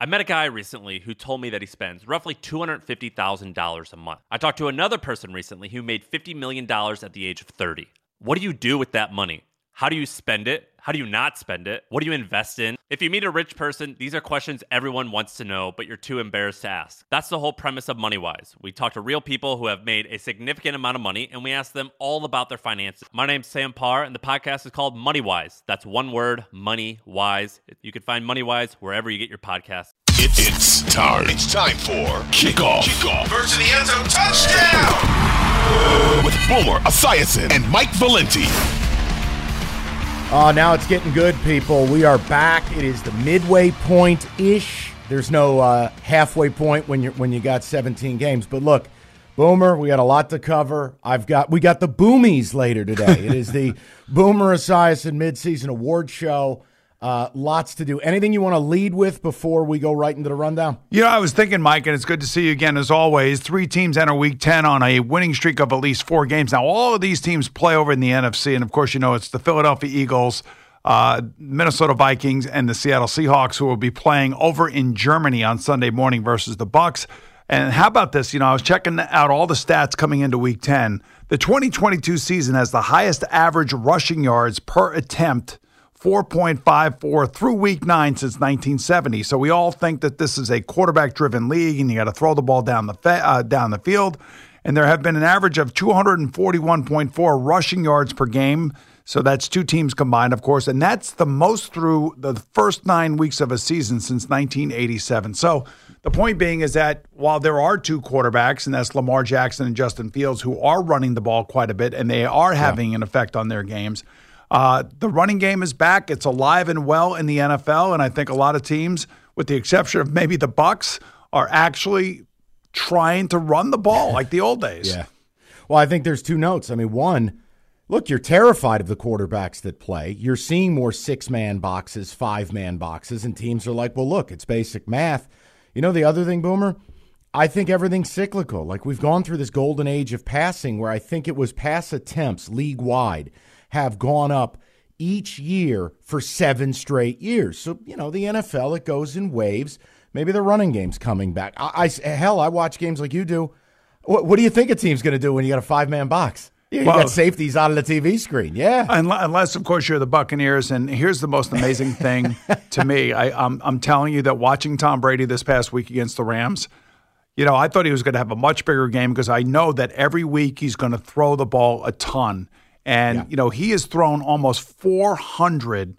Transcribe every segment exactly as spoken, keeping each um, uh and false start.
I met a guy recently who told me that he spends roughly two hundred fifty thousand dollars a month. I talked to another person recently who made fifty million dollars at the age of thirty. What do you do with that money? How do you spend it? How do you not spend it? What do you invest in? If you meet a rich person, these are questions everyone wants to know, but you're too embarrassed to ask. That's the whole premise of MoneyWise. We talk to real people who have made a significant amount of money, and we ask them all about their finances. My name's Sam Parr, and the podcast is called MoneyWise. That's one word, MoneyWise. You can find MoneyWise wherever you get your podcasts. It's, it's time. It's time for Kickoff. Kickoff. First to the end zone. Touchdown! With Boomer Esiason and Mike Valenti. Uh, now it's getting good, people. We are back. It is the midway point-ish. There's no uh, halfway point when you when you got seventeen games. But look, Boomer, we got a lot to cover. I've got we got the Boomies later today. It is the Boomer Esiason Midseason Award Show. Uh, lots to do. Anything you want to lead with before we go right into the rundown? You know, I was thinking, Mike, and it's good to see you again as always. Three teams enter Week ten on a winning streak of at least four games. Now, all of these teams play over in the N F C, and of course, you know, it's the Philadelphia Eagles, uh, Minnesota Vikings, and the Seattle Seahawks who will be playing over in Germany on Sunday morning versus the Bucs. And how about this? You know, I was checking out all the stats coming into Week ten. The twenty twenty-two season has the highest average rushing yards per attempt, four point five four through week nine since nineteen seventy. So we all think that this is a quarterback-driven league and you got to throw the ball down the fa- uh, down the field. And there have been an average of two forty-one point four rushing yards per game. So that's two teams combined, of course. And that's the most through the first nine weeks of a season since nineteen eighty-seven. So the point being is that while there are two quarterbacks, and that's Lamar Jackson and Justin Fields, who are running the ball quite a bit, and they are having yeah. an effect on their games, Uh, the running game is back. It's alive and well in the N F L, and I think a lot of teams, with the exception of maybe the Bucs, are actually trying to run the ball like the old days. Yeah. Well, I think there's two notes. I mean, one, look, you're terrified of the quarterbacks that play. You're seeing more six-man boxes, five-man boxes, and teams are like, well, look, it's basic math. You know the other thing, Boomer? I think everything's cyclical. Like, we've gone through this golden age of passing where I think it was pass attempts league-wide have gone up each year for seven straight years. So, you know, the N F L, it goes in waves. Maybe the running game's coming back. I, I Hell, I watch games like you do. What, what do you think a team's going to do when you got a five-man box? You well, got safeties out of the T V screen, yeah. Unless, of course, you're the Buccaneers. And here's the most amazing thing to me. I, I'm, I'm telling you that watching Tom Brady this past week against the Rams, you know, I thought he was going to have a much bigger game because I know that every week he's going to throw the ball a ton. And, yeah. you know, he has thrown almost four hundred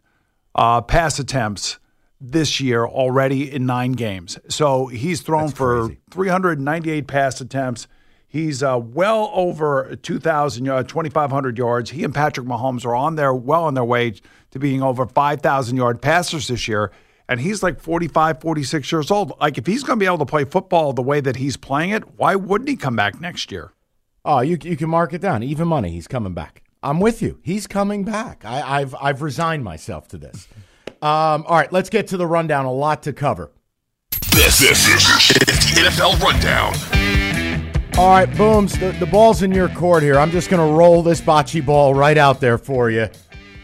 uh, pass attempts this year already in nine games. So he's thrown That's for crazy. three ninety-eight pass attempts. He's uh, well over two thousand yards, twenty-five hundred yards. He and Patrick Mahomes are on their, well on their way to being over five thousand yard passers this year. And he's like forty-five, forty-six years old. Like, if he's going to be able to play football the way that he's playing it, why wouldn't he come back next year? Oh, you, you can mark it down. Even money, he's coming back. I'm with you. He's coming back. I, I've I've resigned myself to this. Um, all right, let's get to the rundown. A lot to cover. This is the N F L Rundown. All right, Booms, the, the ball's in your court here. I'm just going to roll this bocce ball right out there for you.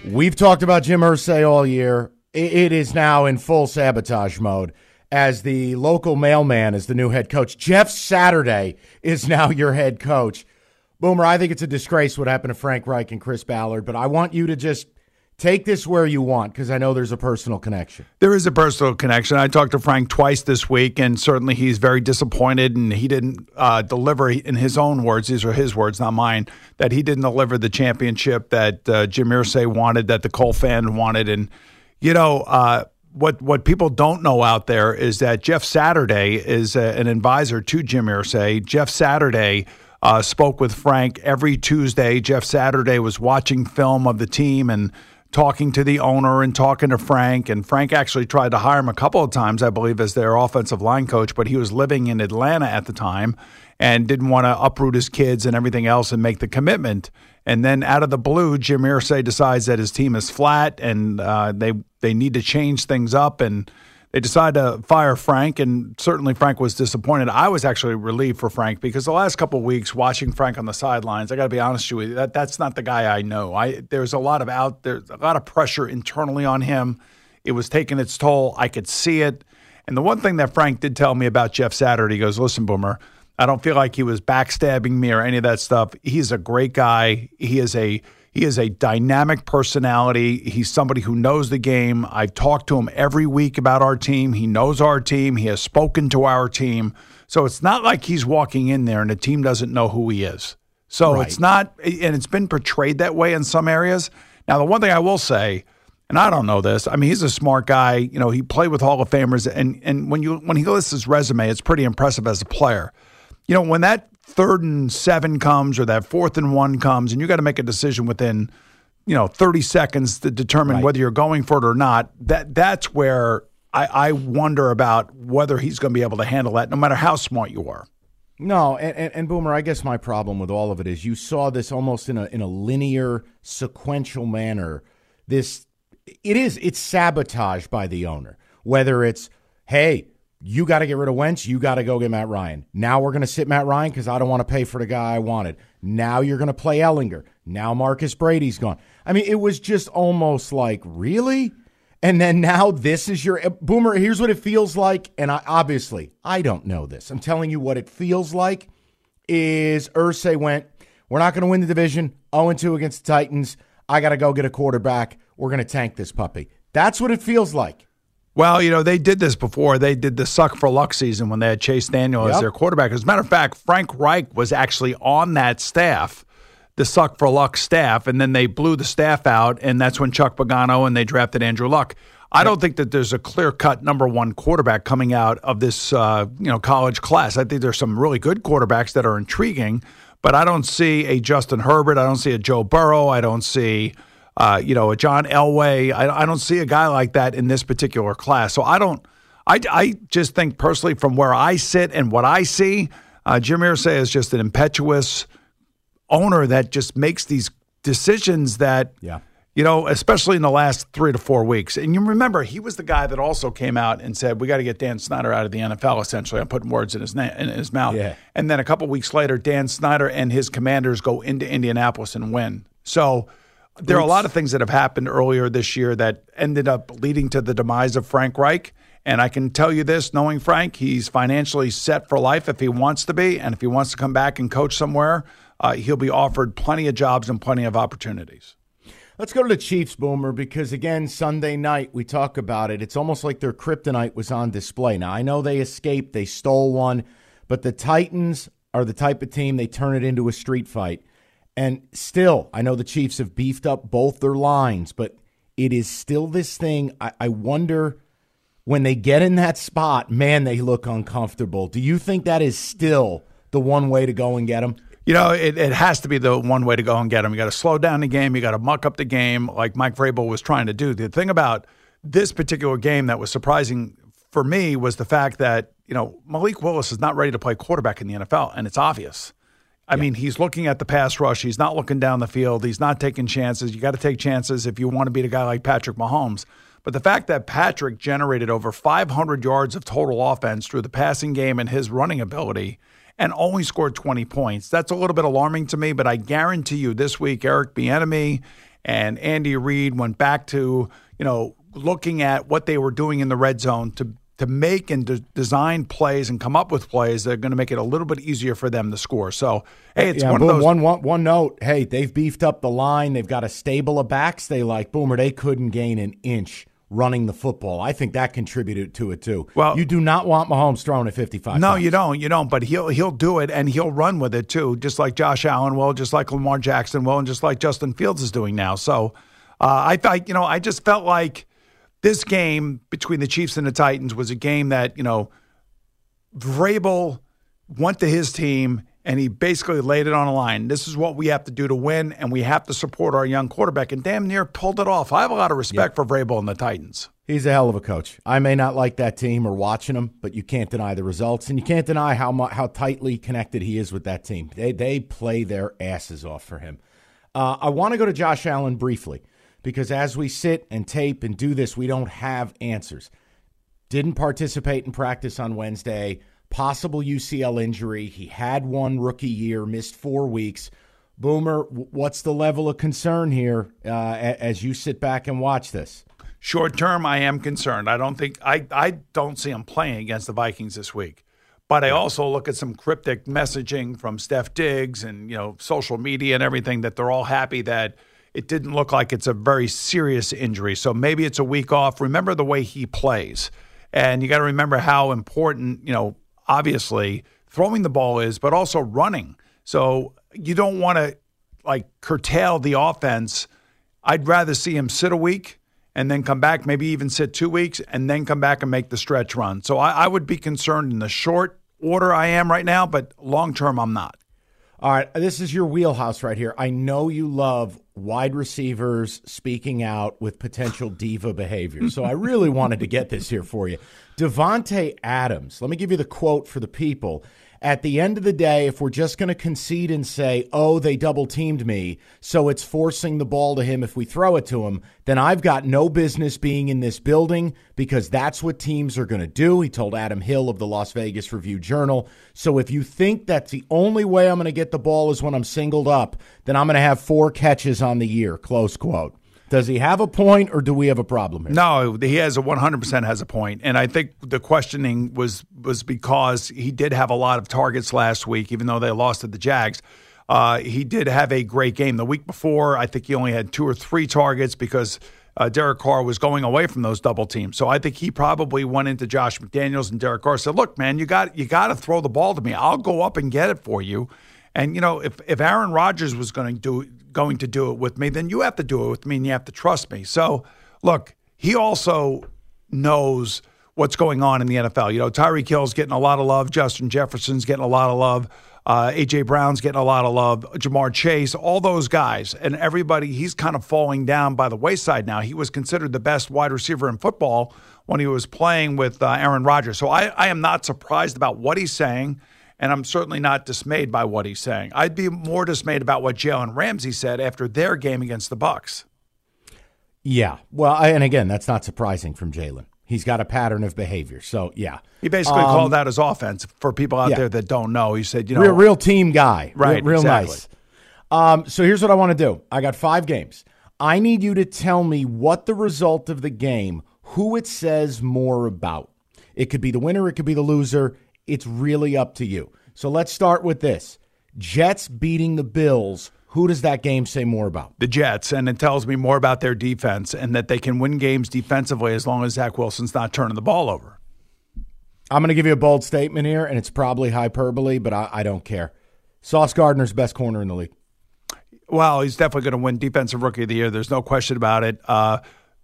We've talked about Jim Irsay all year. It, it is now in full sabotage mode as the local mailman is the new head coach. Jeff Saturday is now your head coach. Boomer, I think it's a disgrace what happened to Frank Reich and Chris Ballard, but I want you to just take this where you want because I know there's a personal connection. There is a personal connection. I talked to Frank twice this week, and certainly he's very disappointed, and he didn't uh, deliver, in his own words, these are his words, not mine, that he didn't deliver the championship that uh, Jim Irsay wanted, that the Cole fan wanted. And, you know, uh, what, what people don't know out there is that Jeff Saturday is a, an advisor to Jim Irsay. Jeff Saturday Uh, spoke with Frank every Tuesday. Jeff Saturday was watching film of the team and talking to the owner and talking to Frank. And Frank actually tried to hire him a couple of times, I believe, as their offensive line coach. But he was living in Atlanta at the time and didn't want to uproot his kids and everything else and make the commitment. And then out of the blue, Jim Irsay decides that his team is flat and uh, they they need to change things up. And they decided to fire Frank, and certainly Frank was disappointed. I was actually relieved for Frank because the last couple of weeks watching Frank on the sidelines, I got to be honest with you, that, that's not the guy I know. I There's a lot of out there, a lot of pressure internally on him. It was taking its toll. I could see it. And the one thing that Frank did tell me about Jeff Saturday, he goes, listen, Boomer, I don't feel like he was backstabbing me or any of that stuff. He's a great guy. He is a he is a dynamic personality. He's somebody who knows the game. I've talked to him every week about our team. He knows our team. He has spoken to our team. So it's not like he's walking in there and the team doesn't know who he is. So right. It's not – and it's been portrayed that way in some areas. Now, the one thing I will say – and I don't know this. I mean, he's a smart guy. You know, he played with Hall of Famers, and and when you when he lists his resume, it's pretty impressive as a player. You know, when that third and seven comes or that fourth and one comes, and you got to make a decision within, you know, thirty seconds to determine right. whether you're going for it or not. That that's where I, I wonder about whether he's going to be able to handle that, no matter how smart you are. No, and, and, and Boomer, I guess my problem with all of it is you saw this almost in a in a linear, sequential manner. This. It is. It's sabotage by the owner, whether it's, hey, you got to get rid of Wentz. You got to go get Matt Ryan. Now we're going to sit Matt Ryan because I don't want to pay for the guy I wanted. Now you're going to play Ellinger. Now Marcus Brady's gone. I mean, it was just almost like, really? And then now this is your Boomer. Here's what it feels like. And I obviously, I don't know this. I'm telling you what it feels like is Irsay went, we're not going to win the division. oh and two against the Titans. I got to go get a quarterback. We're going to tank this puppy. That's what it feels like. Well, you know, they did this before. They did the suck for luck season when they had Chase Daniel yep. as their quarterback. As a matter of fact, Frank Reich was actually on that staff, the suck for luck staff, and then they blew the staff out, and that's when Chuck Pagano and they drafted Andrew Luck. I yep. don't think that there's a clear-cut number one quarterback coming out of this uh, you know, college class. I think there's some really good quarterbacks that are intriguing, but I don't see a Justin Herbert. I don't see a Joe Burrow. I don't see... Uh, you know, a John Elway. I, I don't see a guy like that in this particular class. So I don't. I, I just think personally, from where I sit and what I see, uh, Jim Irsay is just an impetuous owner that just makes these decisions that, yeah. you know, especially in the last three to four weeks. And you remember, he was the guy that also came out and said, "We got to get Dan Snyder out of the N F L." Essentially, I'm putting words in his na- in his mouth. Yeah. And then a couple weeks later, Dan Snyder and his Commanders go into Indianapolis and win. So. There are a lot of things that have happened earlier this year that ended up leading to the demise of Frank Reich. And I can tell you this, knowing Frank, he's financially set for life if he wants to be. And if he wants to come back and coach somewhere, uh, he'll be offered plenty of jobs and plenty of opportunities. Let's go to the Chiefs, Boomer, because, again, Sunday night we talk about it. It's almost like their kryptonite was on display. Now, I know they escaped. They stole one. But the Titans are the type of team, they turn it into a street fight. And still, I know the Chiefs have beefed up both their lines, but it is still this thing. I, I wonder when they get in that spot, man, they look uncomfortable. Do you think that is still the one way to go and get them? You know, it, it has to be the one way to go and get them. You got to slow down the game. You got to muck up the game like Mike Vrabel was trying to do. The thing about this particular game that was surprising for me was the fact that, you know, Malik Willis is not ready to play quarterback in the N F L, and it's obvious. I yeah. mean, he's looking at the pass rush. He's not looking down the field. He's not taking chances. You got to take chances if you want to beat a guy like Patrick Mahomes. But the fact that Patrick generated over five hundred yards of total offense through the passing game and his running ability and only scored twenty points, that's a little bit alarming to me. But I guarantee you this week, Eric Bieniemy and Andy Reid went back to, you know, looking at what they were doing in the red zone to to make and to design plays and come up with plays that are going to make it a little bit easier for them to score. So, hey, it's yeah, one boom, of those. One, one, one note, hey, they've beefed up the line. They've got a stable of backs they like. Boomer, they couldn't gain an inch running the football. I think that contributed to it, too. Well, you do not want Mahomes throwing at fifty-five No, times. you don't. You don't, but he'll he'll do it, and he'll run with it, too, just like Josh Allen will, just like Lamar Jackson will, and just like Justin Fields is doing now. So, uh, I, I, you know, I just felt like this game between the Chiefs and the Titans was a game that, you know, Vrabel went to his team and he basically laid it on the line. This is what we have to do to win, and we have to support our young quarterback. And damn near pulled it off. I have a lot of respect yeah. for Vrabel and the Titans. He's a hell of a coach. I may not like that team or watching them, but you can't deny the results, and you can't deny how mu- how tightly connected he is with that team. They, they play their asses off for him. Uh, I want to go to Josh Allen briefly, because as we sit and tape and do this, we don't have answers. Didn't participate in practice on Wednesday. Possible U C L injury. He had one rookie year, missed four weeks. Boomer, what's the level of concern here uh, as you sit back and watch this? Short term, I am concerned. I don't think I, I don't see him playing against the Vikings this week. But I also look at some cryptic messaging from Steph Diggs and, you know, social media and everything that they're all happy that it didn't look like it's a very serious injury. So maybe it's a week off. Remember the way he plays. And you got to remember how important, you know, obviously throwing the ball is, but also running. So you don't want to, like, curtail the offense. I'd rather see him sit a week and then come back, maybe even sit two weeks, and then come back and make the stretch run. So I, I would be concerned in the short order I am right now, but long-term I'm not. All right, this is your wheelhouse right here. I know you love wide receivers speaking out with potential diva behavior, so I really wanted to get this here for you. Devontae Adams, let me give you the quote for the people. At the end of the day, if we're just going to concede and say, oh, they double-teamed me, so it's forcing the ball to him if we throw it to him, then I've got no business being in this building because that's what teams are going to do, he told Adam Hill of the Las Vegas Review-Journal. So if you think that's the only way I'm going to get the ball is when I'm singled up, then I'm going to have four catches on the year, close quote. Does he have a point, or do we have a problem here? No, he has a one hundred percent has a point, and I think the questioning was was because he did have a lot of targets last week, even though they lost to the Jags. Uh, he did have a great game. The week before, I think he only had two or three targets because uh, Derek Carr was going away from those double teams. So I think he probably went into Josh McDaniels and Derek Carr and said, look, man, you got you got to throw the ball to me. I'll go up and get it for you. And, you know, if, if Aaron Rodgers was going to do going to do it with me, then you have to do it with me and you have to trust me. So, look, he also knows what's going on in the N F L. You know, Tyreek Hill's getting a lot of love. Justin Jefferson's getting a lot of love. Uh, A J. Brown's getting a lot of love. Jamar Chase, all those guys. And everybody, he's kind of falling down by the wayside now. He was considered the best wide receiver in football when he was playing with uh, Aaron Rodgers. So I, I am not surprised about what he's saying. And I'm certainly not dismayed by what he's saying. I'd be more dismayed about what Jalen Ramsey said after their game against the Bucs. Yeah. Well, I, and again, that's not surprising from Jalen. He's got a pattern of behavior. So, yeah. He basically um, called out his offense for people out yeah. there that don't know. He said, you know. Real, real team guy. Right. Real, real exactly. nice. Um, so here's what I want to do. I got five games. I need you to tell me what the result of the game, who it says more about. It could be the winner. It could be the loser. It's really up to you. So let's start with this. Jets beating the Bills. Who does that game say more about? The Jets, and it tells me more about their defense and that they can win games defensively as long as Zach Wilson's not turning the ball over. I'm going to give you a bold statement here, and it's probably hyperbole, but I, I don't care. Sauce Gardner's best corner in the league. Well, he's definitely going to win Defensive Rookie of the Year. There's no question about it. Uh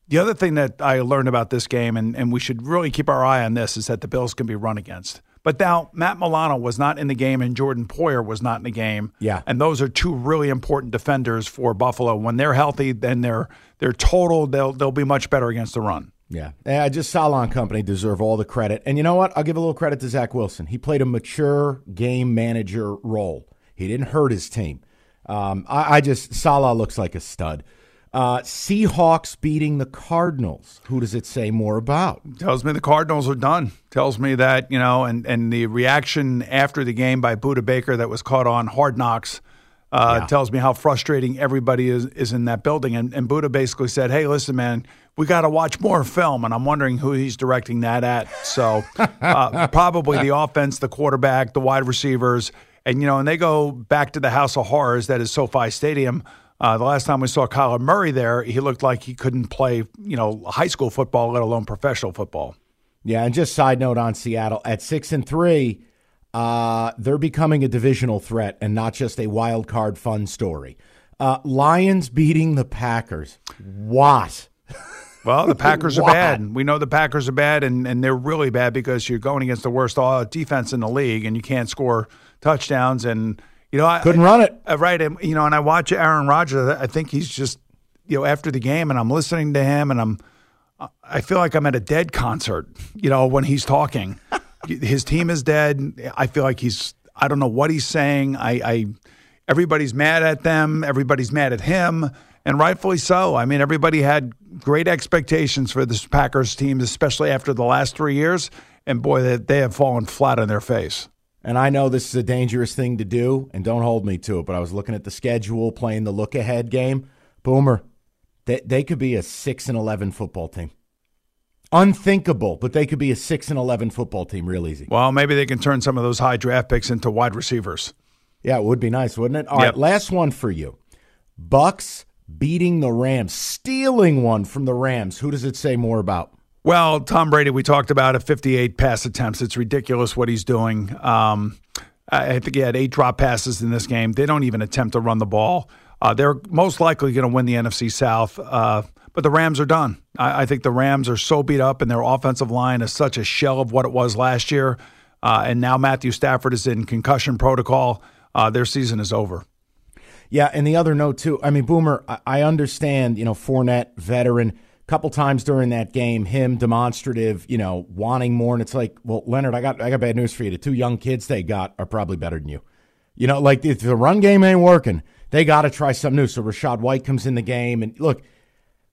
The other thing that I learned about this game, and, and we should really keep our eye on this, is that the Bills can be run against. But now Matt Milano was not in the game and Jordan Poyer was not in the game. Yeah. And those are two really important defenders for Buffalo. When they're healthy, then they're they're total. They'll they'll be much better against the run. Yeah. yeah. Just Salon Company deserve all the credit. And you know what? I'll give a little credit to Zach Wilson. He played a mature game manager role. He didn't hurt his team. Um, I, I just, Salah looks like a stud. Uh, Seahawks beating the Cardinals. Who does it say more about? Tells me the Cardinals are done. Tells me that, you know, and, and the reaction after the game by Buda Baker that was caught on Hard Knocks uh, yeah. tells me how frustrating everybody is, is in that building. And, and Buda basically said, hey, listen, man, we got to watch more film. And I'm wondering who he's directing that at. So uh, probably the offense, the quarterback, the wide receivers. And, you know, and they go back to the House of Horrors that is SoFi Stadium. Uh, the last time we saw Kyler Murray there, he looked like he couldn't play, you know, high school football, let alone professional football. Yeah, and just side note on Seattle, at six and three, uh, they're becoming a divisional threat and not just a wild card fun story. Uh, Lions beating the Packers. What? Well, the Packers are bad. We know the Packers are bad, and, and they're really bad because you're going against the worst defense in the league, and you can't score touchdowns, and You know, I couldn't run it. Right. And, you know, and I watch Aaron Rodgers. I think he's just, you know, after the game, and I'm listening to him, and I'm, I feel like I'm at a dead concert, you know, when he's talking. His team is dead. I feel like he's, I don't know what he's saying. I, I, everybody's mad at them. Everybody's mad at him. And rightfully so. I mean, everybody had great expectations for this Packers team, especially after the last three years. And boy, they, they have fallen flat on their face. And I know this is a dangerous thing to do, and don't hold me to it, but I was looking at the schedule, playing the look-ahead game. Boomer, They, they could be a six and eleven football team. Unthinkable, but they could be a six and eleven football team real easy. Well, maybe they can turn some of those high draft picks into wide receivers. Yeah, it would be nice, wouldn't it? All yep. right, last one for you. Bucks beating the Rams, stealing one from the Rams. Who does it say more about? Well, Tom Brady, we talked about it, fifty-eight pass attempts. It's ridiculous what he's doing. Um, I think he had eight drop passes in this game. They don't even attempt to run the ball. Uh, they're most likely going to win the N F C South, uh, but the Rams are done. I, I think the Rams are so beat up, and their offensive line is such a shell of what it was last year. Uh, and now Matthew Stafford is in concussion protocol. Uh, their season is over. Yeah, and the other note, too, I mean, Boomer, I, I understand, you know, Fournette, veteran, couple times during that game, him demonstrative, you know, wanting more. And it's like, well, Leonard, I got I got bad news for you. The two young kids they got are probably better than you. You know, like if the run game ain't working, they got to try something new. So Rachaad White comes in the game. And look,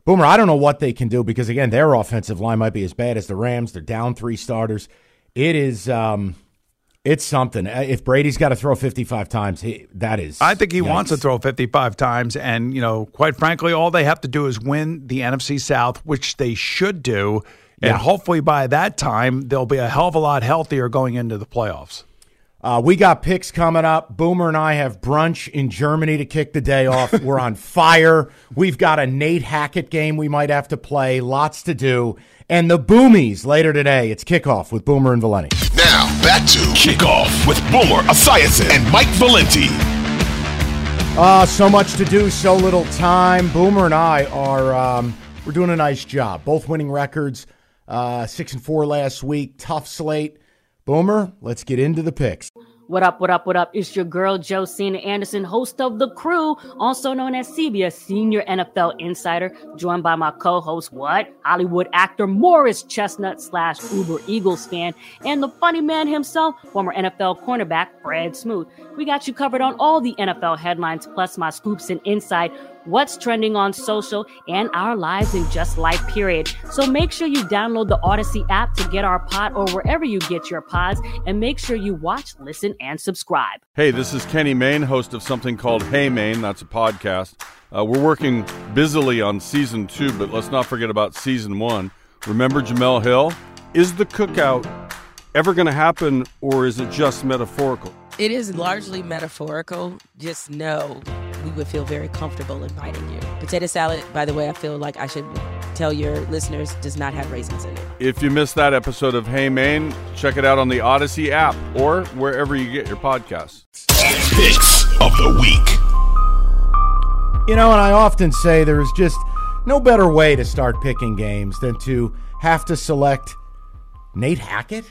Boomer, I don't know what they can do because, again, their offensive line might be as bad as the Rams. They're down three starters. It is um, – It's something. If Brady's got to throw fifty-five times, he, that is. I think he yikes. wants to throw fifty-five times. And, you know, quite frankly, all they have to do is win the N F C South, which they should do. Yeah. And hopefully by that time, they'll be a hell of a lot healthier going into the playoffs. Uh, we got picks coming up. Boomer and I have brunch in Germany to kick the day off. We're on fire. We've got a Nate Hackett game we might have to play. Lots to do. And the Boomies later today. It's Kickoff with Boomer and Valenti. Now, back to Kickoff with Boomer Esiason and Mike Valenti. Uh, so much to do, so little time. Boomer and I are um, we're doing a nice job. Both winning records, uh, six and four last week. Tough slate. Boomer, let's get into the picks. What up, what up, what up? It's your girl, Josina Anderson, host of The Crew, also known as C B S Senior N F L Insider, joined by my co-host, what? Hollywood actor Morris Chestnut slash Uber Eagles fan, and the funny man himself, former N F L cornerback Fred Smoot. We got you covered on all the N F L headlines, plus my scoops and insight, what's trending on social, and our lives in just life, period. So make sure you download the Odyssey app to get our pod or wherever you get your pods, and make sure you watch, listen, and subscribe. Hey, this is Kenny Mayne, host of something called Hey Mayne. That's a podcast. Uh, we're working busily on season two, but let's not forget about season one. Remember Jemele Hill? Is the cookout ever going to happen, or is it just metaphorical? It is largely metaphorical. Just know we would feel very comfortable inviting you. Potato salad, by the way, I feel like I should tell your listeners, does not have raisins in it. If you missed that episode of Hey Maine, check it out on the Odyssey app or wherever you get your podcasts. Picks of the week. You know, and I often say there is just no better way to start picking games than to have to select Nate Hackett?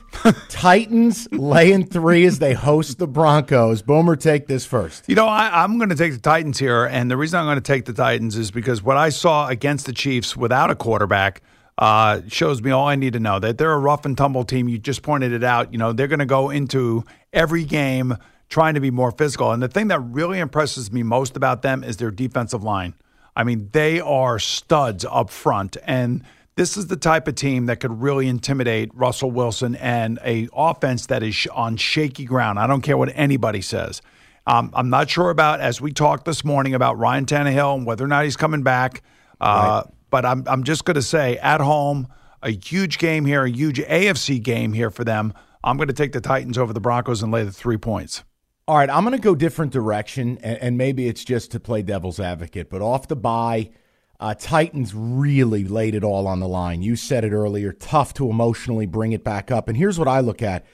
Titans laying three as they host the Broncos. Boomer, take this first. You know, I, I'm going to take the Titans here, and the reason I'm going to take the Titans is because what I saw against the Chiefs without a quarterback uh, shows me all I need to know, that they're a rough-and-tumble team. You just pointed it out. You know, they're going to go into every game trying to be more physical, and the thing that really impresses me most about them is their defensive line. I mean, they are studs up front, and this is the type of team that could really intimidate Russell Wilson and a offense that is on shaky ground. I don't care what anybody says. Um, I'm not sure about, as we talked this morning, about Ryan Tannehill and whether or not he's coming back. Uh, right. But I'm, I'm just going to say, at home, a huge game here, a huge A F C game here for them. I'm going to take the Titans over the Broncos and lay the three points. All right, I'm going to go different direction, and, and maybe it's just to play devil's advocate, but off the bye – Uh, Titans really laid it all on the line. You said it earlier, tough to emotionally bring it back up. And here's what I look at.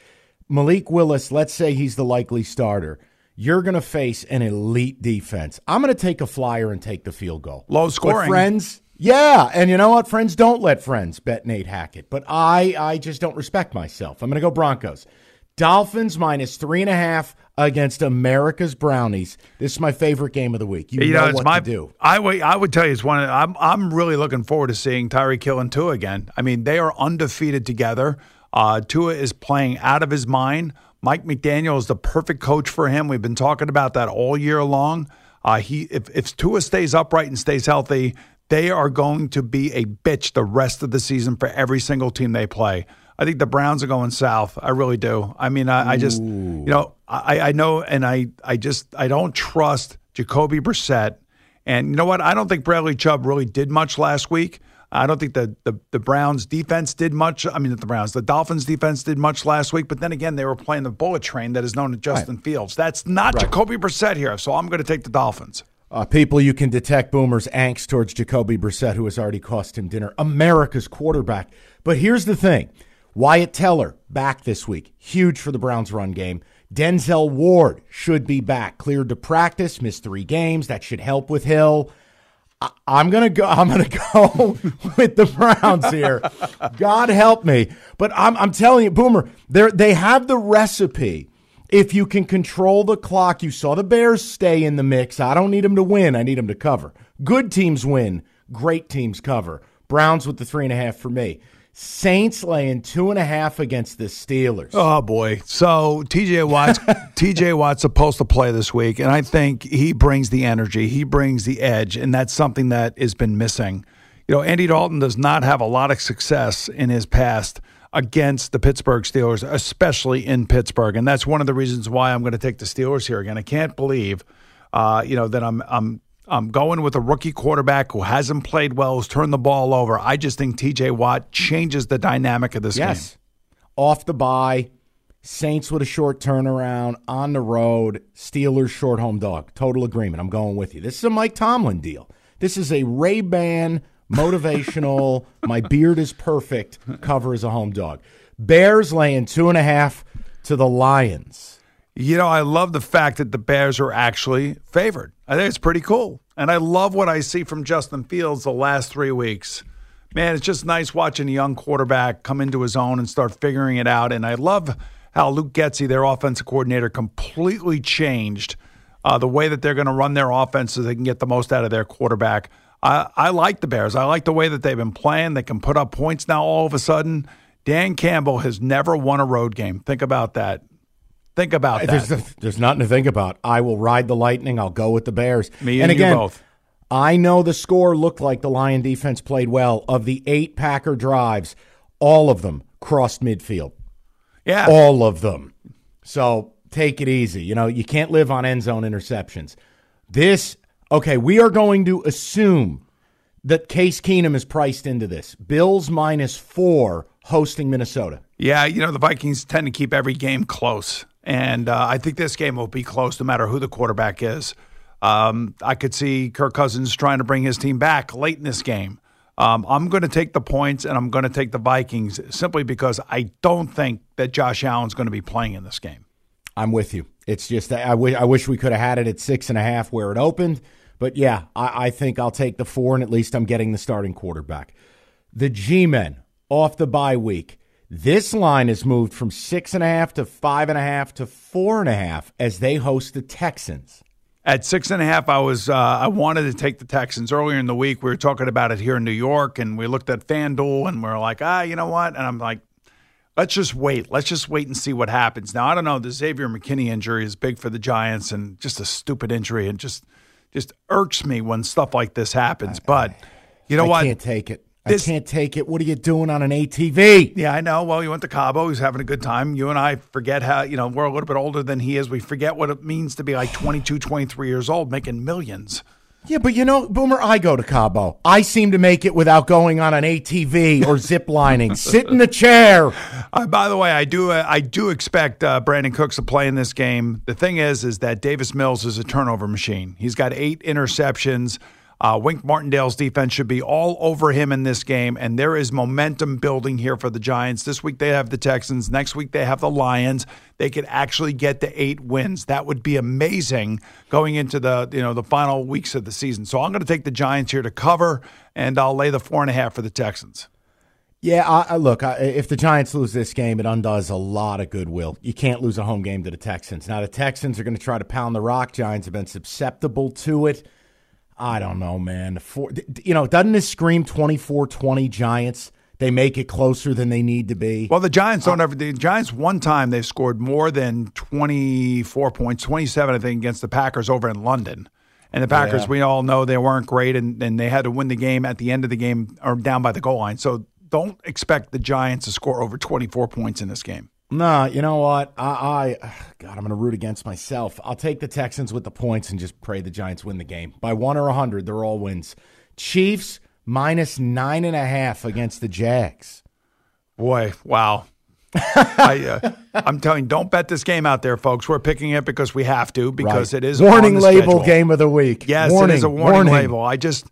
Malik Willis, let's say he's the likely starter. You're going to face an elite defense. I'm going to take a flyer and take the field goal. Low scoring. But friends, yeah, and you know what? Friends, don't let friends bet Nate Hackett. But I, I just don't respect myself. I'm going to go Broncos. Dolphins minus three and a half against America's Brownies. This is my favorite game of the week. You, you know, know what my, to do. I, w- I would tell you it's one of, I'm, I'm really looking forward to seeing Tyreek Hill and Tua again. I mean, they are undefeated together. Uh, Tua is playing out of his mind. Mike McDaniel is the perfect coach for him. We've been talking about that all year long. Uh, he if, if Tua stays upright and stays healthy, they are going to be a bitch the rest of the season for every single team they play. I think the Browns are going south. I really do. I mean, I, I just, you know, I, I know, and I, I just, I don't trust Jacoby Brissett And you know what? I don't think Bradley Chubb really did much last week. I don't think the, the, the Browns' defense did much. I mean, not the Browns, the Dolphins' defense did much last week. But then again, they were playing the bullet train that is known as Justin right. Fields. That's not right. Jacoby Brissett here, so I'm going to take the Dolphins. Uh, people, you can detect Boomer's angst towards Jacoby Brissett, who has already cost him dinner. America's quarterback. But here's the thing. Wyatt Teller, back this week. Huge for the Browns' run game. Denzel Ward should be back. Cleared to practice. Missed three games. That should help with Hill. I'm gonna go. I'm gonna go with the Browns here. God help me, but I'm I'm telling you, Boomer, they they have the recipe. If you can control the clock, you saw the Bears stay in the mix. I don't need them to win. I need them to cover. Good teams win. Great teams cover. Browns with the three and a half for me. Saints laying two and a half against the Steelers. Oh, boy. So, T J Watt's T J Watt's supposed to play this week, and I think he brings the energy. He brings the edge, and that's something that has been missing. You know, Andy Dalton does not have a lot of success in his past against the Pittsburgh Steelers, especially in Pittsburgh, and that's one of the reasons why I'm going to take the Steelers here again. I can't believe, uh, you know, that I'm I'm – I'm going with a rookie quarterback who hasn't played well, who's turned the ball over. I just think T J Watt changes the dynamic of this yes. game. Yes. Off the bye, Saints with a short turnaround, on the road, Steelers short home dog. Total agreement. I'm going with you. This is a Mike Tomlin deal. This is a Ray-Ban, motivational, my beard is perfect, cover as a home dog. Bears laying two and a half to the Lions. You know, I love the fact that the Bears are actually favored. I think it's pretty cool. And I love what I see from Justin Fields the last three weeks. Man, it's just nice watching a young quarterback come into his own and start figuring it out. And I love how Luke Getsy, their offensive coordinator, completely changed uh, the way that they're going to run their offense so they can get the most out of their quarterback. I, I like the Bears. I like the way that they've been playing. They can put up points now all of a sudden. Dan Campbell has never won a road game. Think about that. Think about that. There's, a, there's nothing to think about. I will ride the Lightning. I'll go with the Bears. Me and, and again, you both. I know the score looked like the Lion defense played well. Of the eight Packer drives, all of them crossed midfield. Yeah. All of them. So take it easy. You know, you can't live on end zone interceptions. This, okay, we are going to assume that Case Keenum is priced into this. Bills minus four hosting Minnesota. Yeah, you know, the Vikings tend to keep every game close. And uh, I think this game will be close no matter who the quarterback is. Um, I could see Kirk Cousins trying to bring his team back late in this game. Um, I'm going to take the points, and I'm going to take the Vikings simply because I don't think that Josh Allen's going to be playing in this game. I'm with you. It's just I, w- I wish we could have had it at six and a half where it opened. But, yeah, I-, I think I'll take the four, and at least I'm getting the starting quarterback. The G-Men off the bye week. This line has moved from six and a half to five and a half to four and a half as they host the Texans. At six and a half, I was uh, I wanted to take the Texans earlier in the week. We were talking about it here in New York, and we looked at FanDuel, and we we're like, ah, you know what? And I'm like, let's just wait. Let's just wait and see what happens. Now I don't know. The Xavier McKinney injury is big for the Giants, and just a stupid injury, and just just irks me when stuff like this happens. I, but I, you know I what? I can't take it. This, I can't take it. What are you doing on an A T V? Yeah, I know. Well, you went to Cabo. He's having a good time. You and I forget how, you know, we're a little bit older than he is. We forget what it means to be like twenty-two, twenty-three years old making millions. Yeah, but you know, Boomer, I go to Cabo. I seem to make it without going on an A T V or zip lining. Sit in the chair. Uh, by the way, I do uh, I do expect uh, Brandon Cooks to play in this game. The thing is, is that Davis Mills is a turnover machine. He's got eight interceptions. Uh, Wink Martindale's defense should be all over him in this game, and there is momentum building here for the Giants. This week they have the Texans. Next week they have the Lions. They could actually get to eight wins. That would be amazing going into the you know the final weeks of the season. So I'm going to take the Giants here to cover, and I'll lay the four and a half for the Texans. Yeah, I, I, look, I, if the Giants lose this game, it undoes a lot of goodwill. You can't lose a home game to the Texans. Now the Texans are going to try to pound the rock. Giants have been susceptible to it. I don't know, man. Four, you know, doesn't this scream twenty-four twenty Giants? They make it closer than they need to be. Well, the Giants don't ever. The Giants, one time, they've scored more than twenty-four points, twenty-seven, I think, against the Packers over in London. And the Packers, yeah. we all know they weren't great, and, and they had to win the game at the end of the game or down by the goal line. So don't expect the Giants to score over twenty-four points in this game. Nah, you know what? I, I God, I'm going to root against myself. I'll take the Texans with the points and just pray the Giants win the game. By one or one hundred, they're all wins. Chiefs, minus nine and a half against the Jags. Boy, wow. I, uh, I'm telling you, don't bet this game out there, folks. We're picking it because we have to, because right. It is warning on the label schedule. Game of the week. Yes, warning, it is a warning, warning label. I just,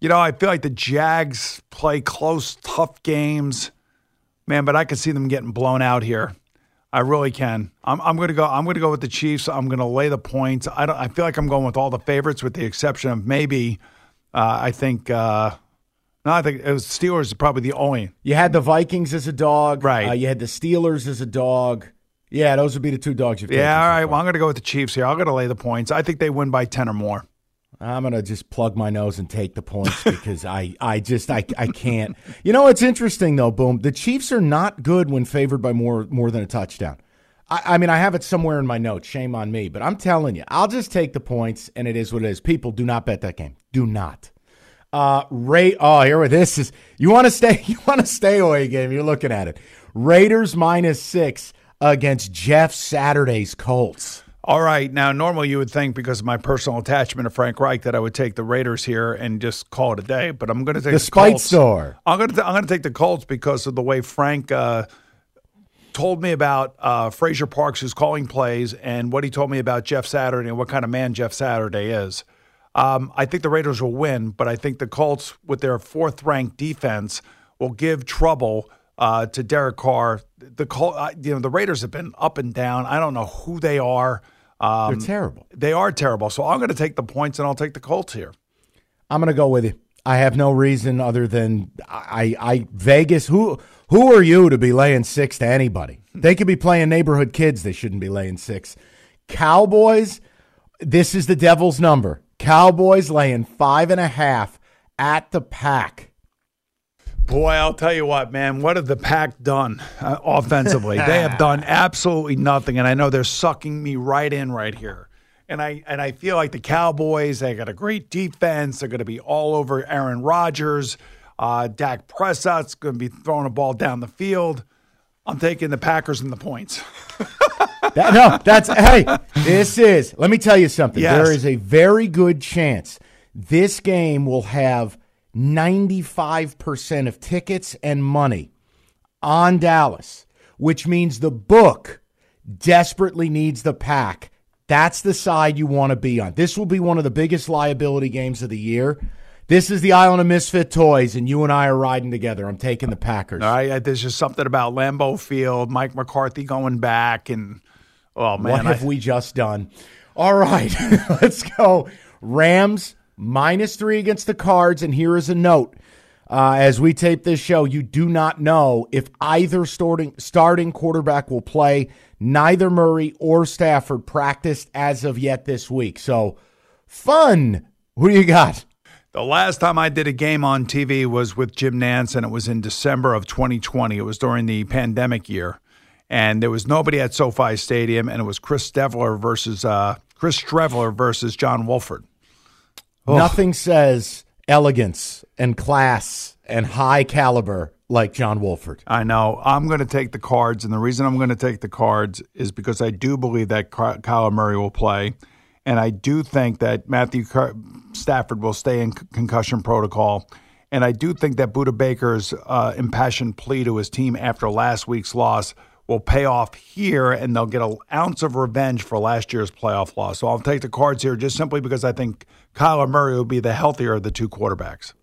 you know, I feel like the Jags play close, tough games. Man, but I could see them getting blown out here. I really can. I'm, I'm going to go. I'm going to go with the Chiefs. I'm going to lay the points. I don't. I feel like I'm going with all the favorites, with the exception of maybe. Uh, I think. Uh, no, I think it was Steelers is probably the only. You had the Vikings as a dog, right? Uh, you had the Steelers as a dog. Yeah, those would be the two dogs you've taken. Yeah, all right. Well, I'm going to go with the Chiefs here. I'm going to lay the points. I think they win by ten or more. I'm going to just plug my nose and take the points because I, I just I, I can't. You know, it's interesting, though, Boom. The Chiefs are not good when favored by more more than a touchdown. I, I mean, I have it somewhere in my notes. Shame on me. But I'm telling you, I'll just take the points, and it is what it is. People, do not bet that game. Do not. Uh, Ray, oh, here with this is you want to stay. You want to stay away game. You're looking at it. Raiders minus six against Jeff Saturday's Colts. All right, now normally you would think, because of my personal attachment to Frank Reich, that I would take the Raiders here and just call it a day. But I'm going to take the, the Colts. Store. I'm going to th- I'm going to take the Colts because of the way Frank uh, told me about uh, Fraser Parks, who's calling plays, and what he told me about Jeff Saturday and what kind of man Jeff Saturday is. Um, I think the Raiders will win, but I think the Colts, with their fourth-ranked defense, will give trouble uh, to Derek Carr. The Col- uh, you know the Raiders have been up and down. I don't know who they are. Um, They're terrible. They are terrible. So I'm going to take the points, and I'll take the Colts here. I'm going to go with you. I have no reason other than I, I Vegas. Who who are you to be laying six to anybody? They could be playing neighborhood kids. They shouldn't be laying six. Cowboys. This is the devil's number. Cowboys laying five and a half at the Pack. Boy, I'll tell you what, man. What have the Pack done uh, offensively? They have done absolutely nothing, and I know they're sucking me right in right here. And I and I feel like the Cowboys, they got a great defense. They're going to be all over Aaron Rodgers. Uh, Dak Prescott's going to be throwing a ball down the field. I'm taking the Packers and the points. that, no, that's hey. This is. Let me tell you something. Yes. There is a very good chance this game will have ninety-five percent of tickets and money on Dallas, which means the book desperately needs the Pack. That's the side you want to be on. This will be one of the biggest liability games of the year. This is the Island of Misfit Toys, and you and I are riding together. I'm taking the Packers. All right, there's just something about Lambeau Field, Mike McCarthy going back, and, oh, man. What have I... we just done? All right, let's go. Rams. Minus three against the Cards, and here is a note. Uh, as we tape this show, you do not know if either starting, starting quarterback will play. Neither Murray or Stafford practiced as of yet this week. So, fun. Who do you got? The last time I did a game on T V was with Jim Nance, and it was in December of twenty twenty. It was during the pandemic year, and there was nobody at SoFi Stadium, and it was Chris Streveler versus, uh, Chris Streveler versus John Wolford. Oh. Nothing says elegance and class and high caliber like John Wolford. I know. I'm going to take the Cards, and the reason I'm going to take the Cards is because I do believe that Kyler Murray will play, and I do think that Matthew Stafford will stay in concussion protocol, and I do think that Buda Baker's uh, impassioned plea to his team after last week's loss will pay off here, and they'll get an ounce of revenge for last year's playoff loss. So I'll take the Cards here just simply because I think Kyler Murray will be the healthier of the two quarterbacks.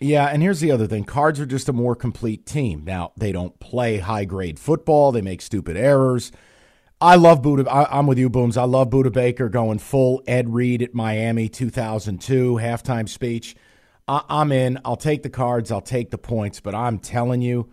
Yeah, and here's the other thing. Cards are just a more complete team. Now, they don't play high-grade football. They make stupid errors. I love Buda. I, I'm with you, Booms. I love Buda Baker going full Ed Reed at Miami two thousand two halftime speech. I, I'm in. I'll take the Cards. I'll take the points. But I'm telling you,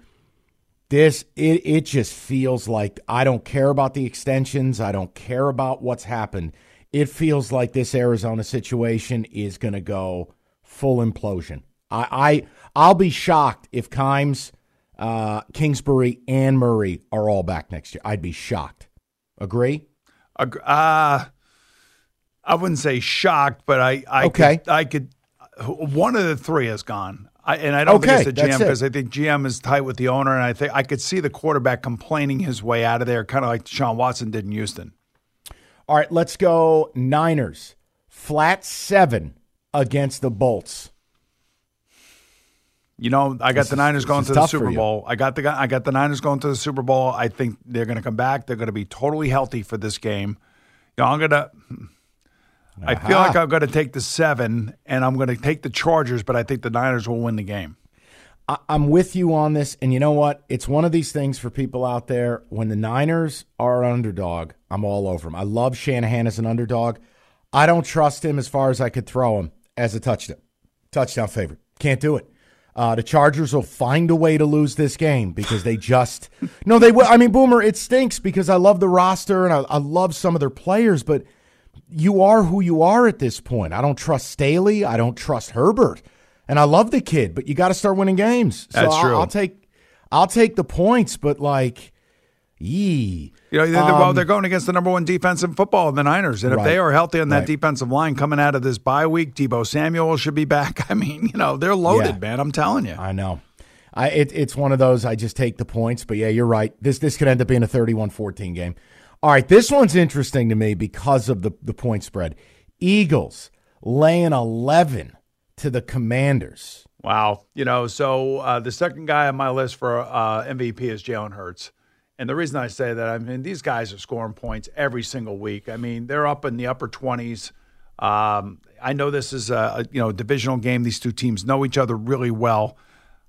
This, it, it just feels like I don't care about the extensions. I don't care about what's happened. It feels like this Arizona situation is going to go full implosion. I, I, I'll be shocked if Kimes, uh, Kingsbury, and Murray are all back next year. I'd be shocked. Agree? Uh, I wouldn't say shocked, but I, I, okay. could, I could. One of the three is gone. I, and I don't okay, think it's the G M because I think G M is tight with the owner, and I think I could see the quarterback complaining his way out of there, kind of like Deshaun Watson did in Houston. All right, let's go Niners. Flat seven against the Bolts. You know, I got the Niners going to the Super Bowl. I got the I got the Niners going to the Super Bowl. I think they're going to come back. They're going to be totally healthy for this game. You know, I'm going to – I feel like I'm going to take the seven, and I'm going to take the Chargers, but I think the Niners will win the game. I, I'm with you on this, and you know what? It's one of these things for people out there. When the Niners are an underdog, I'm all over them. I love Shanahan as an underdog. I don't trust him as far as I could throw him as a touchdown, touchdown favorite. Can't do it. Uh, the Chargers will find a way to lose this game because they just – no, they will. I mean, Boomer, it stinks because I love the roster and I, I love some of their players, but you are who you are at this point. I don't trust Staley. I don't trust Herbert. And I love the kid, but you got to start winning games. So That's true. I'll, I'll take I'll take the points, but like, yee. You know, they're, um, well, they're going against the number one defense in football, the Niners. And right, if they are healthy on that right. defensive line coming out of this bye week, Deebo Samuel should be back. I mean, you know, they're loaded, yeah. man. I'm telling you. I know. I it, It's one of those I just take the points. But, yeah, you're right. This this could end up being a thirty-one fourteen game. All right, this one's interesting to me because of the, the point spread. Eagles laying eleven to the Commanders. Wow. You know, so uh, the second guy on my list for uh, M V P is Jalen Hurts. And the reason I say that, I mean, these guys are scoring points every single week. I mean, they're up in the upper twenties. Um, I know this is a, a you know divisional game. These two teams know each other really well.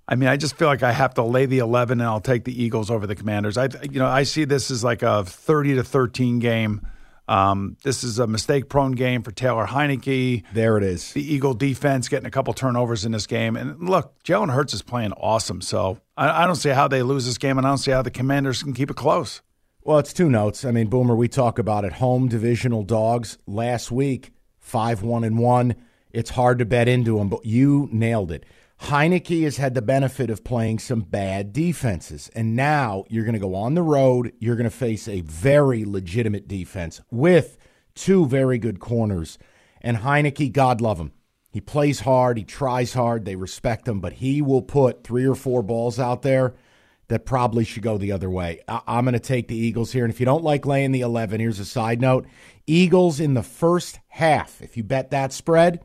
I mean, I just feel like I have to lay the eleven, and I'll take the Eagles over the Commanders. I you know I see this as like a thirty to thirteen game. Um, this is a mistake-prone game for Taylor Heineke. There it is. The Eagle defense getting a couple turnovers in this game. And, look, Jalen Hurts is playing awesome. So I, I don't see how they lose this game, and I don't see how the Commanders can keep it close. Well, it's two notes. I mean, Boomer, we talk about it. Home divisional dogs last week, five one and one. It's hard to bet into them, but you nailed it. Heineke has had the benefit of playing some bad defenses, and now you're going to go on the road. You're going to face a very legitimate defense with two very good corners. And Heineke, God love him. He plays hard. He tries hard. They respect him, but he will put three or four balls out there that probably should go the other way. I- I'm going to take the Eagles here, and if you don't like laying the eleven, here's a side note. Eagles in the first half, if you bet that spread,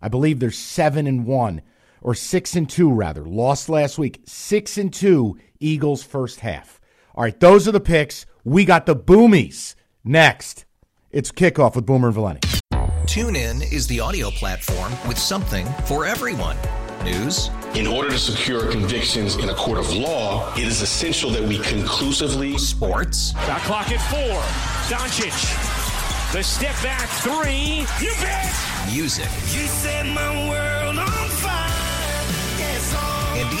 I believe they're seven and one. Or six and two, rather. Lost last week. Six and two, Eagles first half. All right, those are the picks. We got the Boomies next. It's Kickoff with Boomer and Valenti. TuneIn is the audio platform with something for everyone. News. In order to secure convictions in a court of law, it is essential that we conclusively. Sports. Got clock at four. Doncic. The step back three. You bet. Music. You set my world on fire. And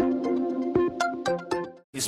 It's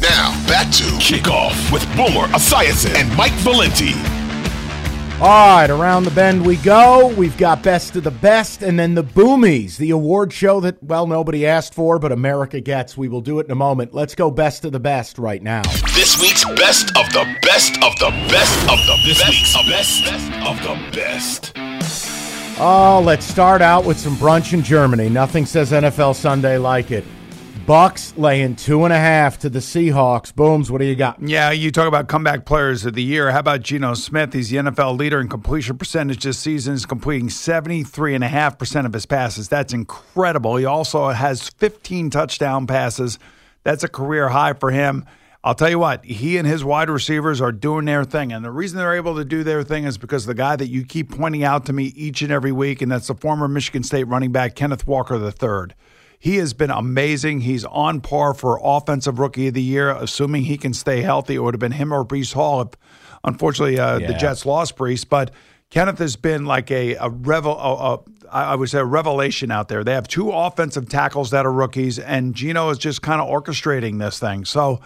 Now, back to Kickoff with Boomer Esiason and Mike Valenti. All right, around the bend we go. We've got Best of the Best and then the Boomies, the award show that, well, nobody asked for, but America gets. We will do it in a moment. Let's go Best of the Best right now. This week's Best of the Best of the Best of the Best. This week's Best of the Best. Oh, let's start out with some brunch in Germany. Nothing says N F L Sunday like it. Bucks laying two and a half to the Seahawks. Booms, what do you got? Yeah, you talk about comeback players of the year. How about Geno Smith? He's the N F L leader in completion percentage this season. He's completing seventy-three point five percent of his passes. That's incredible. He also has fifteen touchdown passes. That's a career high for him. I'll tell you what, he and his wide receivers are doing their thing. And the reason they're able to do their thing is because the guy that you keep pointing out to me each and every week, and that's the former Michigan State running back, Kenneth Walker the third. He has been amazing. He's on par for Offensive Rookie of the Year, assuming he can stay healthy. It would have been him or Breece Hall if, unfortunately, uh, yeah. the Jets lost Breece. But Kenneth has been like a, a, revel, a, a I would say a revelation out there. They have two offensive tackles that are rookies, and Geno is just kind of orchestrating this thing. So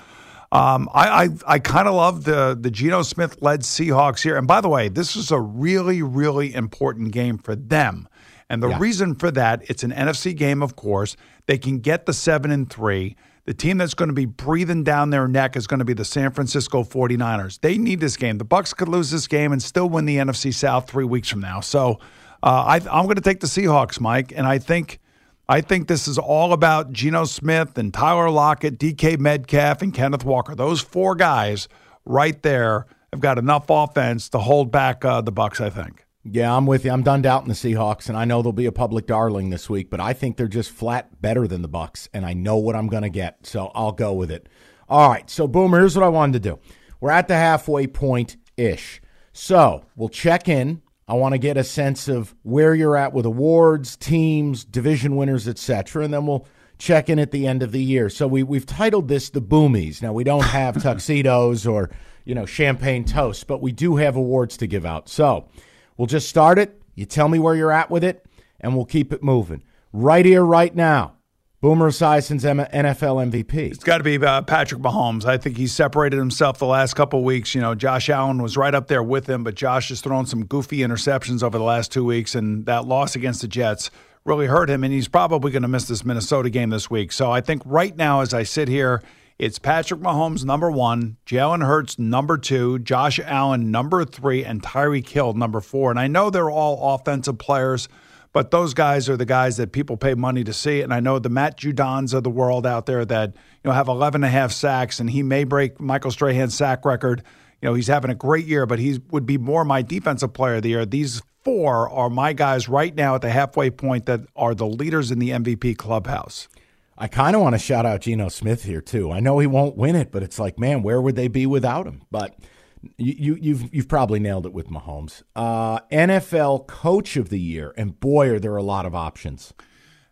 um, I I, I kind of love the, the Geno Smith-led Seahawks here. And by the way, this is a really, really important game for them. And the yeah. reason for that, it's an N F C game, of course. They can get the seven and three. The team that's going to be breathing down their neck is going to be the San Francisco forty-niners. They need this game. The Bucs could lose this game and still win the N F C South three weeks from now. So uh, I, I'm going to take the Seahawks, Mike. And I think I think this is all about Geno Smith and Tyler Lockett, D K Metcalf, and Kenneth Walker. Those four guys right there have got enough offense to hold back uh, the Bucs, I think. Yeah, I'm with you. I'm done doubting the Seahawks, and I know they'll be a public darling this week, but I think they're just flat better than the Bucs, and I know what I'm going to get, so I'll go with it. All right, so, Boomer, here's what I wanted to do. We're at the halfway point-ish. So we'll check in. I want to get a sense of where you're at with awards, teams, division winners, et cetera, and then we'll check in at the end of the year. So we, we've titled this the Boomies. Now, we don't have tuxedos or, you know, champagne toasts, but we do have awards to give out. So we'll just start it, you tell me where you're at with it, and we'll keep it moving. Right here, right now, Boomer Esiason's N F L M V P. It's got to be uh, Patrick Mahomes. I think he's separated himself the last couple of weeks. You know, Josh Allen was right up there with him, but Josh has thrown some goofy interceptions over the last two weeks, and that loss against the Jets really hurt him, and he's probably going to miss this Minnesota game this week. So I think right now, as I sit here, it's Patrick Mahomes, number one, Jalen Hurts, number two, Josh Allen, number three, and Tyreek Hill, number four. And I know they're all offensive players, but those guys are the guys that people pay money to see. And I know the Matt Judons of the world out there that you know have eleven and a half sacks, and he may break Michael Strahan's sack record. You know, he's having a great year, but he would be more my defensive player of the year. These four are my guys right now at the halfway point that are the leaders in the M V P clubhouse. I kind of want to shout out Geno Smith here, too. I know he won't win it, but it's like, man, where would they be without him? But you, you, you've you've probably nailed it with Mahomes. Uh, N F L Coach of the Year, and boy, are there a lot of options.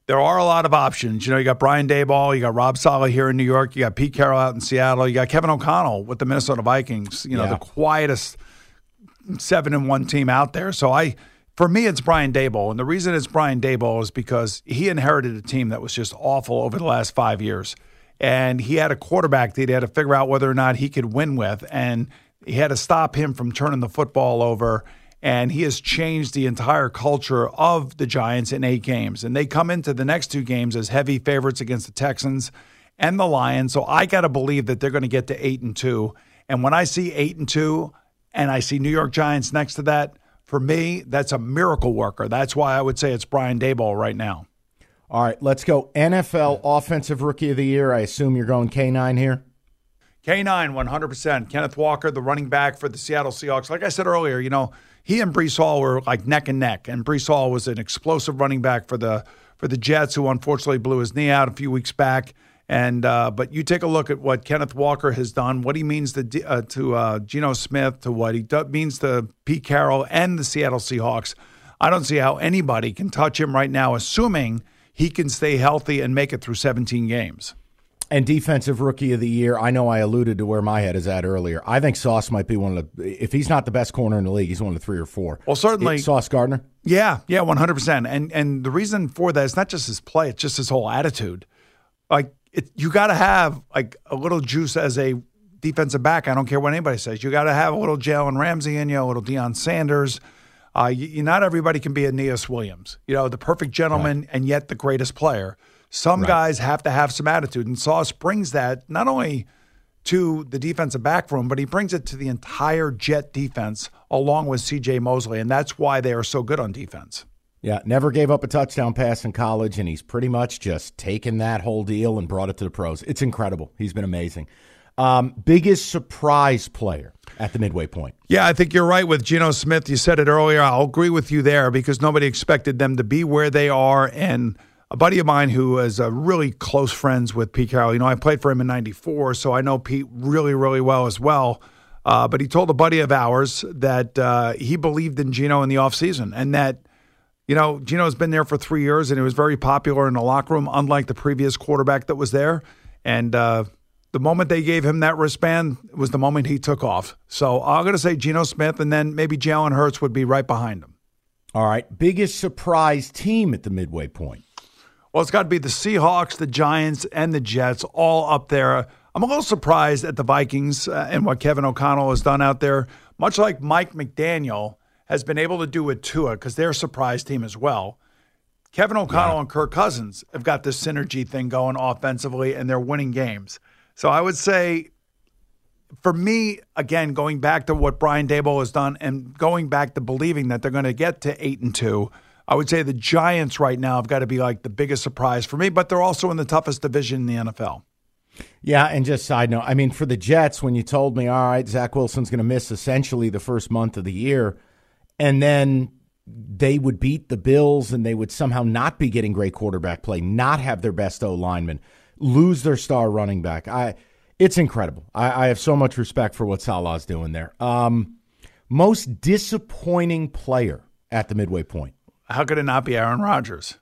There are a lot of options. You know, you got Brian Daboll, you got Rob Saleh here in New York, you got Pete Carroll out in Seattle, you got Kevin O'Connell with the Minnesota Vikings, you know, yeah. the quietest seven and one team out there. So I... For me, it's Brian Daboll, and the reason it's Brian Daboll is because he inherited a team that was just awful over the last five years, and he had a quarterback that he had to figure out whether or not he could win with, and he had to stop him from turning the football over, and he has changed the entire culture of the Giants in eight games, and they come into the next two games as heavy favorites against the Texans and the Lions, so I got to believe that they're going to get to eight and two, and when I see eight and two, and I see New York Giants next to that, for me, that's a miracle worker. That's why I would say it's Brian Daboll right now. All right, let's go. N F L Offensive Rookie of the Year. I assume you're going K nine here? K nine, one hundred percent. Kenneth Walker, the running back for the Seattle Seahawks. Like I said earlier, you know, he and Breece Hall were like neck and neck, and Breece Hall was an explosive running back for the for the Jets, who unfortunately blew his knee out a few weeks back. And uh, but you take a look at what Kenneth Walker has done, what he means to uh, to uh, Geno Smith, to what he do- means to Pete Carroll and the Seattle Seahawks. I don't see how anybody can touch him right now, assuming he can stay healthy and make it through seventeen games. And Defensive Rookie of the Year, I know I alluded to where my head is at earlier. I think Sauce might be one of the – if he's not the best corner in the league, he's one of the three or four. Well, certainly. It's Sauce Gardner? Yeah, yeah, one hundred percent. And, and the reason for that is not just his play, it's just his whole attitude. Like – It, you got to have like a little juice as a defensive back. I don't care what anybody says. You got to have a little Jalen Ramsey in you, a little Deion Sanders. Uh, you, you, not everybody can be a Neus Williams, you know, the perfect gentleman right. and yet the greatest player. Some right. guys have to have some attitude, and Sauce brings that not only to the defensive back room, but he brings it to the entire Jet defense along with C J Mosley, and that's why they are so good on defense. Yeah, never gave up a touchdown pass in college, and he's pretty much just taken that whole deal and brought it to the pros. It's incredible. He's been amazing. Um, biggest surprise player at the midway point. Yeah, I think you're right with Geno Smith. You said it earlier. I'll agree with you there because nobody expected them to be where they are. And a buddy of mine who is uh, really close friends with Pete Carroll, you know, I played for him in ninety-four, so I know Pete really, really well as well. Uh, but he told a buddy of ours that uh, he believed in Geno in the offseason and that, you know, Geno's been there for three years and he was very popular in the locker room, unlike the previous quarterback that was there. And uh, the moment they gave him that wristband was the moment he took off. So I'm going to say Geno Smith, and then maybe Jalen Hurts would be right behind him. All right. Biggest surprise team at the midway point. Well, it's got to be the Seahawks, the Giants, and the Jets all up there. I'm a little surprised at the Vikings uh, and what Kevin O'Connell has done out there, much like Mike McDaniel has been able to do with Tua because they're a surprise team as well. Kevin O'Connell yeah. and Kirk Cousins have got this synergy thing going offensively, and they're winning games. So I would say, for me, again, going back to what Brian Daboll has done and going back to believing that they're going to get to eight and two, I would say the Giants right now have got to be like the biggest surprise for me, but they're also in the toughest division in the N F L. Yeah, and just side note, I mean, for the Jets, when you told me, all right, Zach Wilson's going to miss essentially the first month of the year, and then they would beat the Bills and they would somehow not be getting great quarterback play, not have their best O-lineman, lose their star running back. I, It's incredible. I, I have so much respect for what Salah's doing there. Um, most disappointing player at the midway point. How could it not be Aaron Rodgers?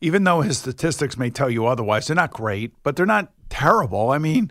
Even though his statistics may tell you otherwise, they're not great, but they're not terrible. I mean,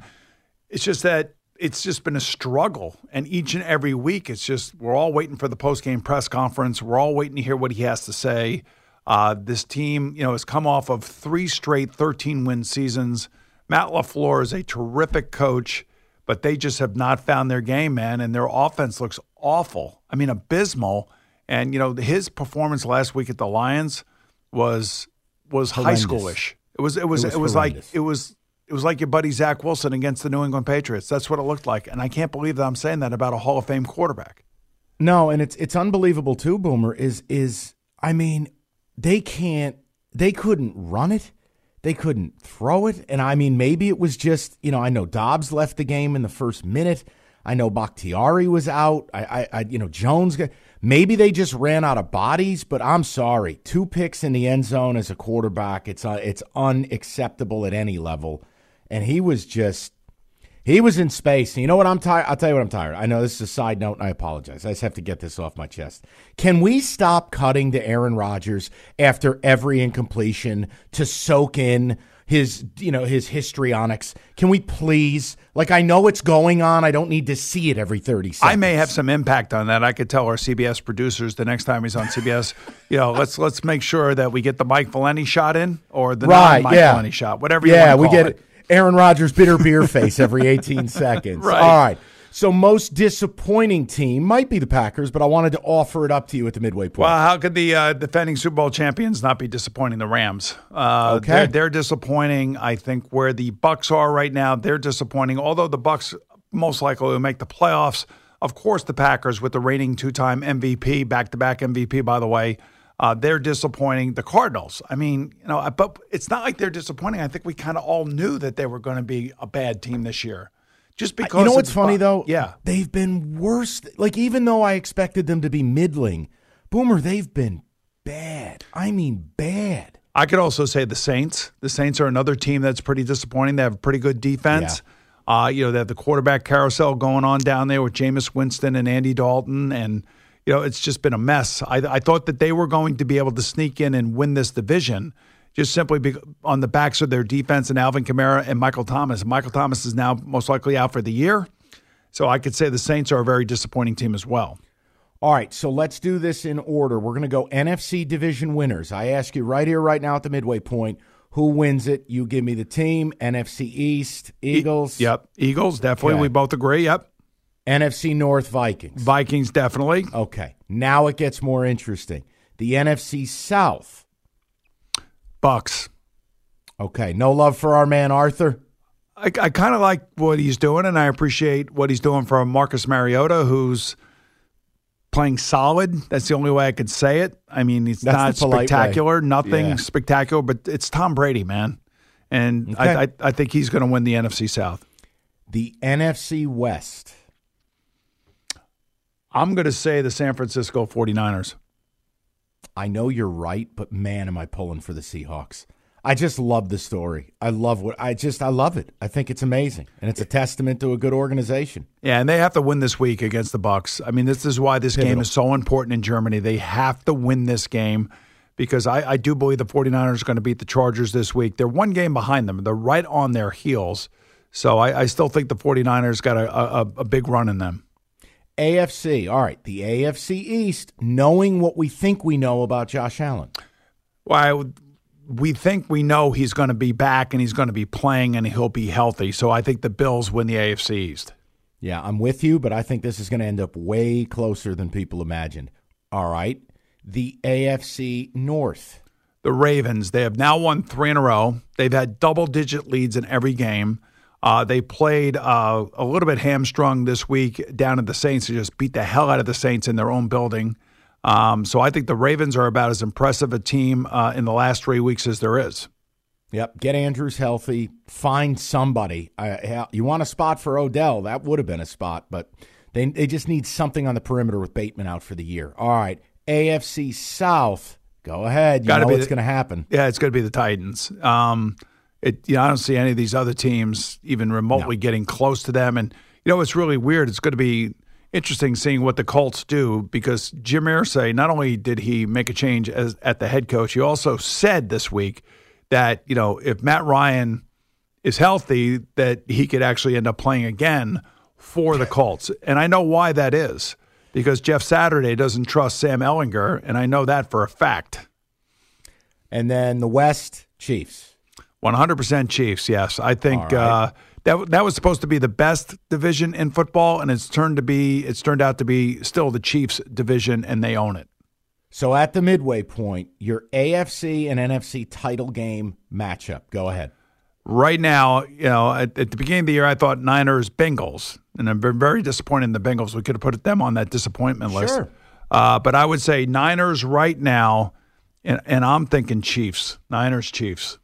it's just that it's just been a struggle. And each and every week, it's just we're all waiting for the post-game press conference. We're all waiting to hear what he has to say. Uh, this team, you know, has come off of three straight thirteen-win seasons. Matt LaFleur is a terrific coach, but they just have not found their game, man, and their offense looks awful. I mean, abysmal. And, you know, his performance last week at the Lions was was horrendous. High schoolish. It was it was it was, it was like it was it was like your buddy Zach Wilson against the New England Patriots. That's what it looked like. And I can't believe that I'm saying that about a Hall of Fame quarterback. No, and it's it's unbelievable too, Boomer, is is I mean, they can't they couldn't run it. They couldn't throw it. And I mean, maybe it was just, you know, I know Dobbs left the game in the first minute. I know Bakhtiari was out. I, I, I you know, Jones got, maybe they just ran out of bodies, but I'm sorry. Two picks in the end zone as a quarterback, it's uh, it's unacceptable at any level. And he was just, he was in space. And you know what I'm tired? I'll tell you what I'm tired. I know this is a side note, and I apologize. I just have to get this off my chest. Can we stop cutting to Aaron Rodgers after every incompletion to soak in his, you know, his histrionics? Can we please? Like, I know it's going on. I don't need to see it every thirty seconds. I may have some impact on that. I could tell our C B S producers the next time he's on C B S, you know, let's let's make sure that we get the Mike Valenti shot in or the right, non-Mike yeah. Valenti shot, whatever you yeah, want to call it. Yeah, we get it. Aaron Rodgers bitter beer face every eighteen seconds. Right. All right. So most disappointing team might be the Packers, but I wanted to offer it up to you at the midway point. Well, how could the uh, defending Super Bowl champions not be disappointing the Rams? Uh, okay. They're, they're disappointing, I think, where the Bucs are right now. They're disappointing, although the Bucs most likely will make the playoffs. Of course, the Packers with the reigning two-time M V P, back-to-back M V P, by the way. Uh, they're disappointing. The Cardinals, I mean, you know, but it's not like they're disappointing. I think we kind of all knew that they were going to be a bad team this year. Just because you know what's funny though, yeah, they've been worse. Like even though I expected them to be middling, Boomer, they've been bad. I mean, bad. I could also say the Saints. The Saints are another team that's pretty disappointing. They have a pretty good defense. Yeah. Uh, you know, they have the quarterback carousel going on down there with Jameis Winston and Andy Dalton, and you know it's just been a mess. I, I thought that they were going to be able to sneak in and win this division. Just simply be on the backs of their defense and Alvin Kamara and Michael Thomas. Michael Thomas is now most likely out for the year. So I could say the Saints are a very disappointing team as well. All right, so let's do this in order. We're going to go N F C division winners. I ask you right here, right now at the midway point, who wins it? You give me the team. N F C East, Eagles. E- yep, Eagles, definitely. Okay. We both agree, yep. N F C North, Vikings. Vikings, definitely. Okay, now it gets more interesting. The N F C South. Bucks. Okay, no love for our man Arthur. I, I kind of like what he's doing, and I appreciate what he's doing for Marcus Mariota, who's playing solid. That's the only way I could say it. I mean, it's That's not spectacular, way. nothing yeah. spectacular, but it's Tom Brady, man. And okay. I, I, I think he's going to win the N F C South. The N F C West. I'm going to say the San Francisco 49ers. I know you're right, but man, am I pulling for the Seahawks. I just love the story. I love what I just I love it. I think it's amazing, and it's a testament to a good organization. Yeah, and they have to win this week against the Bucs. I mean, this is why this Pivotal. game is so important in Germany. They have to win this game because I, I do believe the 49ers are going to beat the Chargers this week. They're one game behind them. They're right on their heels. So I, I still think the 49ers got a, a, a big run in them. A F C. All right, the A F C East, knowing what we think we know about Josh Allen. Well, I would... We think we know he's going to be back and he's going to be playing and he'll be healthy. So I think the Bills win the A F C East. Yeah, I'm with you, but I think this is going to end up way closer than people imagined. All right. The A F C North. The Ravens. They have now won three in a row. They've had double-digit leads in every game. Uh, they played uh, a little bit hamstrung this week down at the Saints. They just beat the hell out of the Saints in their own building. Um, so I think the Ravens are about as impressive a team uh, in the last three weeks as there is. Yep. Get Andrews healthy. Find somebody. I, you want a spot for Odell. That would have been a spot, but they they just need something on the perimeter with Bateman out for the year. All right. A F C South. Go ahead. You Gotta know be what's going to happen. Yeah, it's going to be the Titans. Um, it, you know, I don't see any of these other teams even remotely no. getting close to them. And, you know, it's really weird. It's going to be interesting seeing what the Colts do because Jim Irsay, not only did he make a change as at the head coach, he also said this week that, you know, if Matt Ryan is healthy, that he could actually end up playing again for the Colts. And I know why that is, because Jeff Saturday doesn't trust Sam Ehlinger, and I know that for a fact. And then the West, Chiefs. one hundred percent Chiefs, yes. I think All right. uh, That that was supposed to be the best division in football, and it's turned to be it's turned out to be still the Chiefs' division, and they own it. So at the midway point, your A F C and N F C title game matchup. Go ahead. Right now, you know, at, at the beginning of the year, I thought Niners Bengals, and I'm very disappointed in the Bengals. We could have put them on that disappointment list. Sure. Uh, but I would say Niners right now, and, and I'm thinking Chiefs, Niners Chiefs.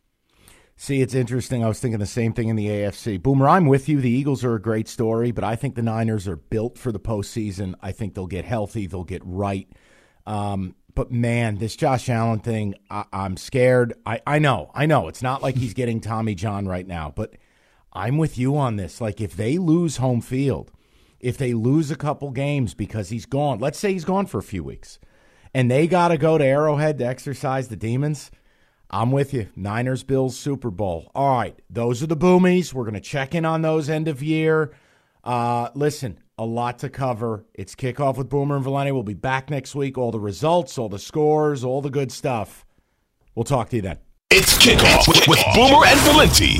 See, it's interesting. I was thinking the same thing in the A F C. Boomer, I'm with you. The Eagles are a great story, but I think the Niners are built for the postseason. I think they'll get healthy. They'll get right. Um, but, man, this Josh Allen thing, I- I'm scared. I-, I know. I know. It's not like he's getting Tommy John right now, but I'm with you on this. Like, if they lose home field, if they lose a couple games because he's gone, let's say he's gone for a few weeks, and they got to go to Arrowhead to exercise the demons, I'm with you. Niners, Bills, Super Bowl. All right, those are the boomies. We're going to check in on those end of year. Uh, listen, a lot to cover. It's Kickoff with Boomer and Valenti. We'll be back next week. All the results, all the scores, all the good stuff. We'll talk to you then. It's Kickoff with, with Boomer and Valenti.